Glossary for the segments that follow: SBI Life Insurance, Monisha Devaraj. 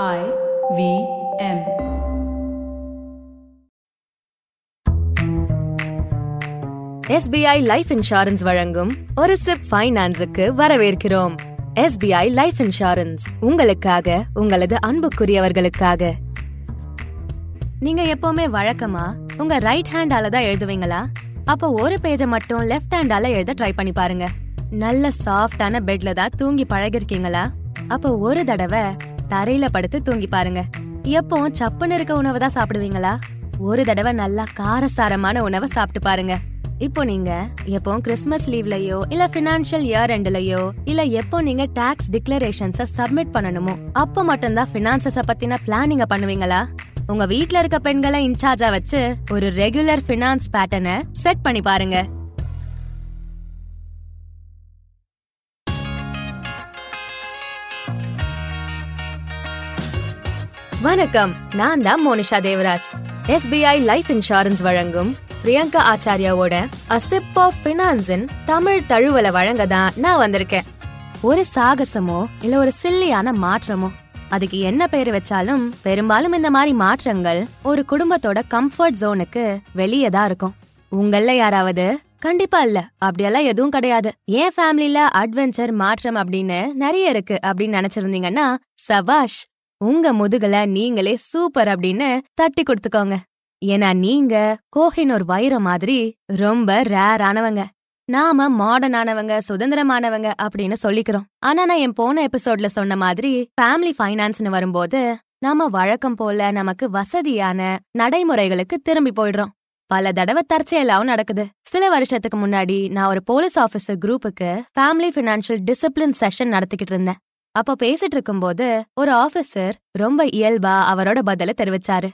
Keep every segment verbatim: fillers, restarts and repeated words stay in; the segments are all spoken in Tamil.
I V M. S B I Life Insurance வழங்கும் ஒரு சிப் ஃபைனான்ஸுக்கு வரவேற்கிறோம். S B I Life Insurance உங்களுக்காக, உங்களது அன்புக்குரியவர்களுக்காக. நீங்க எப்பவுமே வழக்கமா உங்க ரைட் ஹேண்டால தான் எழுதுவீங்களா? அப்ப ஒரு பேஜை மட்டும் லெஃப்ட் ஹேண்டால எழுத ட்ரை பண்ணி பாருங்க. நல்ல சாஃப்டான பெட்ல தான் தூங்கி பழகிருக்கீங்களா? அப்ப ஒரு தடவை தரையில படுத்து தூங்கி பாருங்க. எப்பவும் சப்புன்னு இருக்க உணவு தான் சாப்பிடுவீங்களா? ஒரு தடவை நல்லா காரசாரமான உணவை சாப்பிட்டு பாருங்க. இப்போ நீங்க எப்பவும் கிறிஸ்மஸ் லீவ்லயோ இல்ல பினான்சியல் இயர் எண்ட்லயோ இல்ல எப்போ நீங்க டாக்ஸ் டிக்ளரேஷன்ஸ சப்மிட் பண்ணணுமோ அப்ப மட்டும் தான் பினான்சஸ பத்தின பிளானிங்க பண்ணுவீங்களா? உங்க வீட்ல இருக்க பெண்களை இன்சார்ஜா வச்சு ஒரு ரெகுலர் பினான்ஸ் பேட்டர்னை செட் பண்ணி பாருங்க. வணக்கம், நான் தான் Monisha Devaraj. S B I life insurance வழங்கும் Priyanka ஆச்சாரியாவோட A Sip of Financeன் Tamil தழுவலை வழங்க தான் நான் வந்திருக்கேன். ஒரு சாகசமோ இல்ல ஒரு சில்லியான மாற்றமோ, அதுக்கு என்ன பேரு வச்சாலும் பெரும்பாலும் இந்த மாதிரி மாற்றங்கள் ஒரு குடும்பத்தோட கம்ஃபர்ட் ஜோனுக்கு வெளியே தான் இருக்கும். உங்கள யாராவது கண்டிப்பா இல்ல, அப்படியெல்லாம் எதுவும் கிடையாது, என் ஃபேமிலில அட்வென்ச்சர் மாற்றம் அப்படின்னு நிறைய இருக்கு அப்படின்னு நினைச்சிருந்தீங்கன்னா, சபாஷ், உங்க முதுகல நீங்களே சூப்பர் அப்படின்னு தட்டி கொடுத்துக்கோங்க. ஏன்னா நீங்க கோஹினூர் வைரம் மாதிரி ரொம்ப ரேர் ஆனவங்க. நாம மாடர்ன் ஆனவங்க, சுதந்திரமானவங்க அப்படின்னு சொல்லிக்கிறோம். ஆனா நான் என் போன எபிசோட்ல சொன்ன மாதிரி ஃபேமிலி ஃபைனான்ஸ்னு வரும்போது நாம வழக்கம் போல நமக்கு வசதியான நடைமுறைகளுக்கு திரும்பி போயிடுறோம். பல தடவை தற்செயலாவும் நடக்குது. சில வருஷத்துக்கு முன்னாடி நான் ஒரு போலீஸ் ஆஃபீஸர் குரூப்புக்கு ஃபேமிலி ஃபைனான்சியல் டிசிப்ளின் செஷன் நடத்திக்கிட்டு இருந்தேன். அப்ப பேசிட்டு இருக்கும் போது ஒரு ஆபீசர் ரொம்ப இயல்பா அவரோட பதில தெரிவிச்சாரு.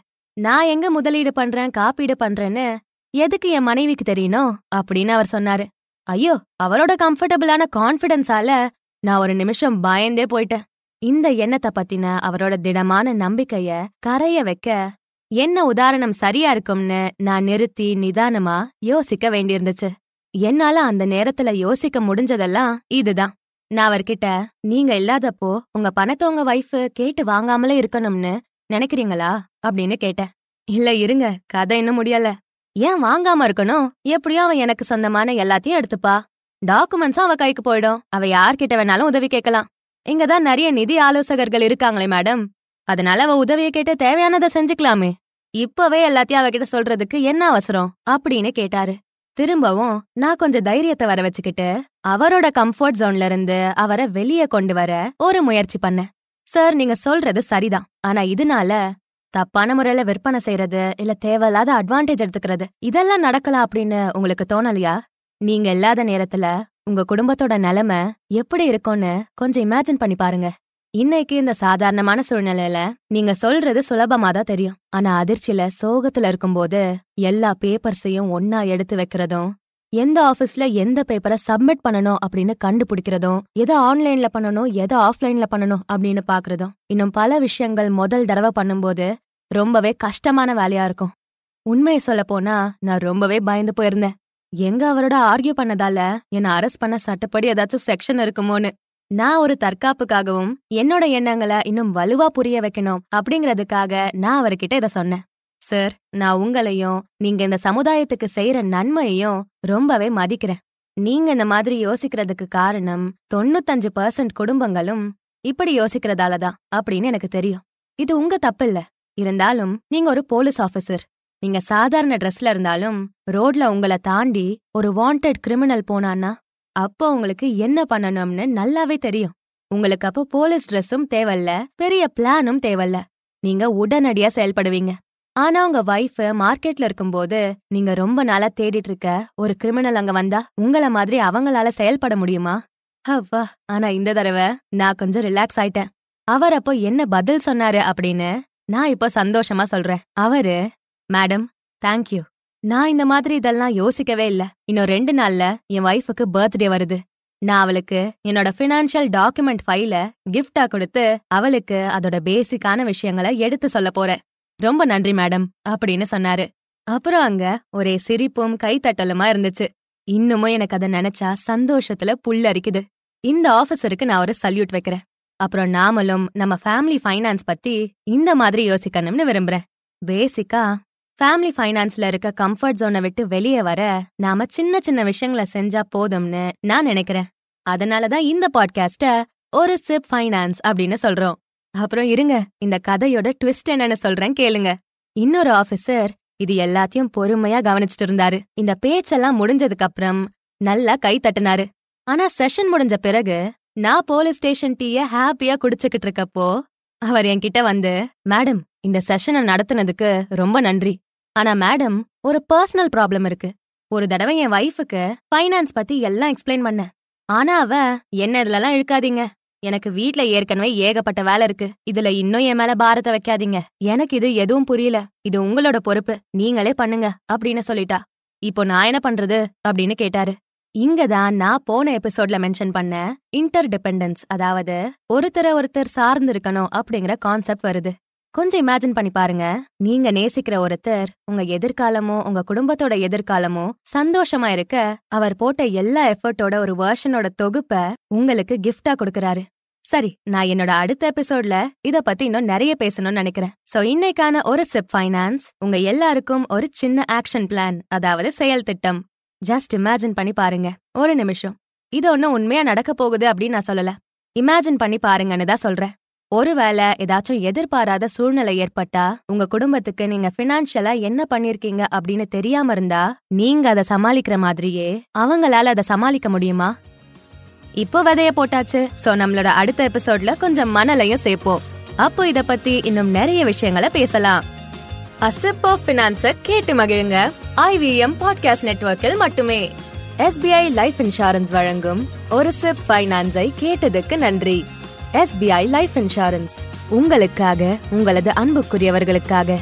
நான் எங்க முதலீடு பண்றேன், காப்பீடு பண்றேன்னு எதுக்கு என் மனைவிக்கு தெரியணும் அப்படின்னு அவர் சொன்னாரு. ஐயோ, அவரோட கம்ஃபர்டபுளான கான்ஃபிடன்ஸால நான் ஒரு நிமிஷம் பயந்தே போயிட்டேன். இந்த எண்ணத்தை பத்தின அவரோட திடமான நம்பிக்கைய கரைய வைக்க என்ன உதாரணம் சரியா இருக்கும்னு நான் நிறுத்தி நிதானமா யோசிக்க வேண்டியிருந்துச்சு. என்னால அந்த நேரத்துல யோசிக்க முடிஞ்சதெல்லாம் இதுதான். நான் அவர்கிட்ட, நீங்க இல்லாதப்போ உங்க பணத்தை உங்க வைஃபு கேட்டு வாங்காமலே இருக்கணும்னு நினைக்கிறீங்களா அப்படின்னு கேட்டேன். இல்ல இருங்க, கதை இன்னும் முடியல. ஏன் வாங்காம இருக்கணும்? எப்படியோ அவன் எனக்கு சொந்தமான எல்லாத்தையும் எடுத்துப்பா, டாக்குமெண்ட்ஸும் அவ கைக்கு போயிடும், அவ யார்கிட்ட வேணாலும் உதவி கேட்கலாம். இங்கதான் நிறைய நிதி ஆலோசகர்கள் இருக்காங்களே மேடம், அதனால அவ உதவியை கேட்டு தேவையானதை செஞ்சுக்கலாமே, இப்பவே எல்லாத்தையும் அவகிட்ட சொல்றதுக்கு என்ன அவசரம் அப்படின்னு கேட்டாரு. திரும்பவும் நான் கொஞ்சம் தைரியத்தை வர வச்சுக்கிட்டு அவரோட கம்ஃபர்ட் ஜோன்ல இருந்து அவரை வெளியே கொண்டு வர ஒரு முயற்சி பண்ணேன். சார், நீங்க சொல்றது சரிதான், ஆனா இதனால தப்பான முறையில விற்பனை செய்யறது இல்ல தேவையில்லாத அட்வான்டேஜ் எடுத்துக்கிறது இதெல்லாம் நடக்கலாம் அப்படின்னு உங்களுக்கு தோணலையா? நீங்க இல்லாத நேரத்துல உங்க குடும்பத்தோட நிலைமை எப்படி இருக்கும்னு கொஞ்சம் இமேஜின் பண்ணி பாருங்க. இன்னைக்கு இந்த சாதாரணமான சூழ்நிலையில நீங்க சொல்றது சுலபமாதான் தெரியும். ஆனா அதிர்ச்சியில சோகத்துல இருக்கும்போது எல்லா பேப்பர்ஸையும் ஒன்னா எடுத்து வைக்கிறதும், எந்த ஆஃபீஸ்ல எந்த பேப்பரை சப்மிட் பண்ணணும் அப்படின்னு கண்டுபிடிக்கிறதும், எதை ஆன்லைன்ல பண்ணணும் எதை ஆஃப்லைன்ல பண்ணணும் அப்படின்னு பாக்குறதும், இன்னும் பல விஷயங்கள் முதல் தடவை பண்ணும்போது ரொம்பவே கஷ்டமான வேலையா இருக்கும். உண்மையை சொல்ல போனா நான் ரொம்பவே பயந்து போயிருந்தேன். எங்க அவரோட ஆர்கியூ பண்ணதால என்னை அரெஸ்ட் பண்ண சட்டப்படி ஏதாச்சும் செக்ஷன் இருக்குமோன்னு. நான் ஒரு தற்காப்புக்காகவும் என்னோட எண்ணங்களை இன்னும் வலுவா புரிய வைக்கணும் அப்படிங்கறதுக்காக நான் அவர்கிட்ட இதை சொன்னேன். சார், நான் உங்களையும் நீங்க இந்த சமுதாயத்துக்கு செய்யற நன்மையையும் ரொம்பவே மதிக்கிறேன். நீங்க இந்த மாதிரி யோசிக்கிறதுக்கு காரணம் தொண்ணூத்தஞ்சு பர்சன்ட் குடும்பங்களும் இப்படி யோசிக்கிறதாலதான் அப்படின்னு எனக்கு தெரியும். இது உங்க தப்பு இல்ல, இருந்தாலும் நீங்க ஒரு போலீஸ் ஆஃபீஸர், நீங்க சாதாரண ட்ரெஸ்ல இருந்தாலும் ரோட்ல உங்களை தாண்டி ஒரு வாண்டட் கிரிமினல் போனான்னா அப்போ உங்களுக்கு என்ன பண்ணணும்னு நல்லாவே தெரியும். உங்களுக்கு அப்போ போலீஸ் ட்ரெஸ்ஸும் தேவையில்ல, பெரிய பிளானும் தேவையில்ல, நீங்க உடனடியா செயல்படுவீங்க. ஆனா உங்க வைஃப் மார்க்கெட்ல இருக்கும்போது நீங்க ரொம்ப நாளா தேடிட்டு இருக்க ஒரு கிரிமினல் அங்க வந்தா உங்களை மாதிரி அவங்களால செயல்பட முடியுமா? ஹவ்வா. ஆனா இந்த தடவை நான் கொஞ்சம் ரிலாக்ஸ் ஆயிட்டேன். அவர் அப்போ என்ன பதில் சொன்னாரு அப்படின்னு நான் இப்போ சந்தோஷமா சொல்றேன். அவரு, மேடம் தேங்க்யூ, நான் இந்த மாதிரி இதெல்லாம் யோசிக்கவே இல்லை. இன்னும் ரெண்டு நாள்ல என் வைஃபுக்கு பர்த்டே வருது. நான் அவளுக்கு என்னோட ஃபினான்ஷியல் டாக்குமெண்ட் ஃபைல கிஃப்டா கொடுத்து அவளுக்கு அதோட பேசிக்கான விஷயங்களை எடுத்து சொல்ல போறேன். ரொம்ப நன்றி மேடம் அப்படின்னு சொன்னாரு. அப்புறம் அங்க ஒரே சிரிப்பும் கைத்தட்டலுமா இருந்துச்சு. இன்னமும் எனக்கு அதை நினைச்சா சந்தோஷத்துல புல்லரிக்குது. இந்த ஆபீசருக்கு நான் ஒரு சல்யூட் வைக்கிறேன். அப்புறம் நாமளும் நம்ம ஃபேமிலி ஃபைனான்ஸ் பத்தி இந்த மாதிரி யோசிக்கணும்னு விரும்புறேன். பேசிக்கா ஃபேமிலி ஃபைனான்ஸ்ல இருக்க கம்ஃபர்ட் ஜோனை விட்டு வெளியே வர நாம சின்ன சின்ன விஷயங்களை செஞ்சா போதும்னு நான் நினைக்கிறேன். அதனாலதான் இந்த பாட்காஸ்ட ஒரு சிப் ஃபைனான்ஸ் அப்படின்னு சொல்றோம். அப்புறம் இருங்க, இந்த கதையோட ட்விஸ்ட் என்னன்னு சொல்றேன் கேளுங்க. இன்னொரு ஆஃபீஸர் இது எல்லாத்தையும் பொறுமையா கவனிச்சுட்டு இருந்தாரு. இந்த பேச்செல்லாம் முடிஞ்சதுக்கு அப்புறம் நல்லா கை தட்டினாரு. ஆனா செஷன் முடிஞ்ச பிறகு நான் போலீஸ் ஸ்டேஷன் டீய ஹாப்பியா குடிச்சுக்கிட்டு இருக்கப்போ அவர் என்கிட்ட வந்து, மேடம் இந்த செஷனை நடத்துனதுக்கு ரொம்ப நன்றி, ஆனா மேடம் ஒரு பர்சனல் ப்ராப்ளம் இருக்கு. ஒரு தடவை என் வைஃபுக்கு ஃபைனான்ஸ் பத்தி எல்லாம் எக்ஸ்பிளைன் பண்ண, ஆனா அவ என்ன இதுலலாம் இழுக்காதீங்க, எனக்கு வீட்ல ஏற்கனவே ஏகப்பட்ட வேலை இருக்கு, இதுல இன்னும் என் மேல பாரத்தை வைக்காதீங்க, எனக்கு இது எதுவும் புரியல, இது உங்களோட பொறுப்பு, நீங்களே பண்ணுங்க அப்படின்னு சொல்லிட்டா. இப்போ நான் என்ன பண்றது அப்படின்னு கேட்டாரு. இங்கதான் நான் போன எபிசோட்ல மென்ஷன் பண்ண இன்டர் டிபெண்டன்ஸ், அதாவது ஒருத்தரை ஒருத்தர் சார்ந்து இருக்கணும் அப்படிங்கிற கான்செப்ட் வருது. கொஞ்சம் இமேஜின் பண்ணி பாருங்க, நீங்க நேசிக்கிற ஒருத்தர் உங்க எதிர்காலமோ உங்க குடும்பத்தோட எதிர்காலமோ சந்தோஷமா இருக்க அவர் போட்ட எல்லா எஃபர்ட்டோட ஒரு வெர்ஷனோட தொகுப்ப உங்களுக்கு கிஃப்டா கொடுக்கறாரு. சரி, நான் என்னோட அடுத்த எபிசோட்ல இத பத்தி இன்னும் நிறைய பேசணும்னு நினைக்கிறேன். சோ இன்னைக்கான ஒரு சிப் ஃபைனான்ஸ் உங்க எல்லாருக்கும் ஒரு சின்ன ஆக்ஷன் பிளான், அதாவது செயல் திட்டம். ஜஸ்ட் இமேஜின் பண்ணி பாருங்க ஒரு நிமிஷம். இது ஒன்னும் உண்மையா நடக்க போகுது அப்படின்னு நான் சொல்லல, இமேஜின் பண்ணி பாருங்கன்னு தான் சொல்றேன். ஒருவேளை ஏதாச்சும் எதிர்பாராத சூழ்நிலை ஏற்பட்டா, உங்க குடும்பத்துக்கு நீங்க பினான்சியலா என்ன பண்ணிருக்கீங்க அப்படின்னு தெரியாம இருந்தா, நீங்க அதை சமாளிக்கிற மாதிரியே அவங்களால அதை சமாளிக்க முடியுமா? இப்போ விதைய போட்டாச்சு. சோ நம்மளோட அடுத்த எபிசோட்ல கொஞ்சம் மணலையும் சேர்ப்போம். அப்போ இத பத்தி இன்னும் நிறைய விஷயங்களை பேசலாம். A Sip of Finance கேட்டு மகிழுங்க, ஐ வி எம் பாட்காஸ்ட் நெட்வொர்க்கில் மட்டுமே. எஸ் பி ஐ லைஃப் இன்சூரன்ஸ் வழங்கும் ஒரு சிப் ஃபைனான்ஸை கேட்டதுக்கு நன்றி. எஸ் பி ஐ லைஃப் இன்சூரன்ஸ், உங்களுக்காக, உங்களது அன்புக்குரியவர்களுக்காக.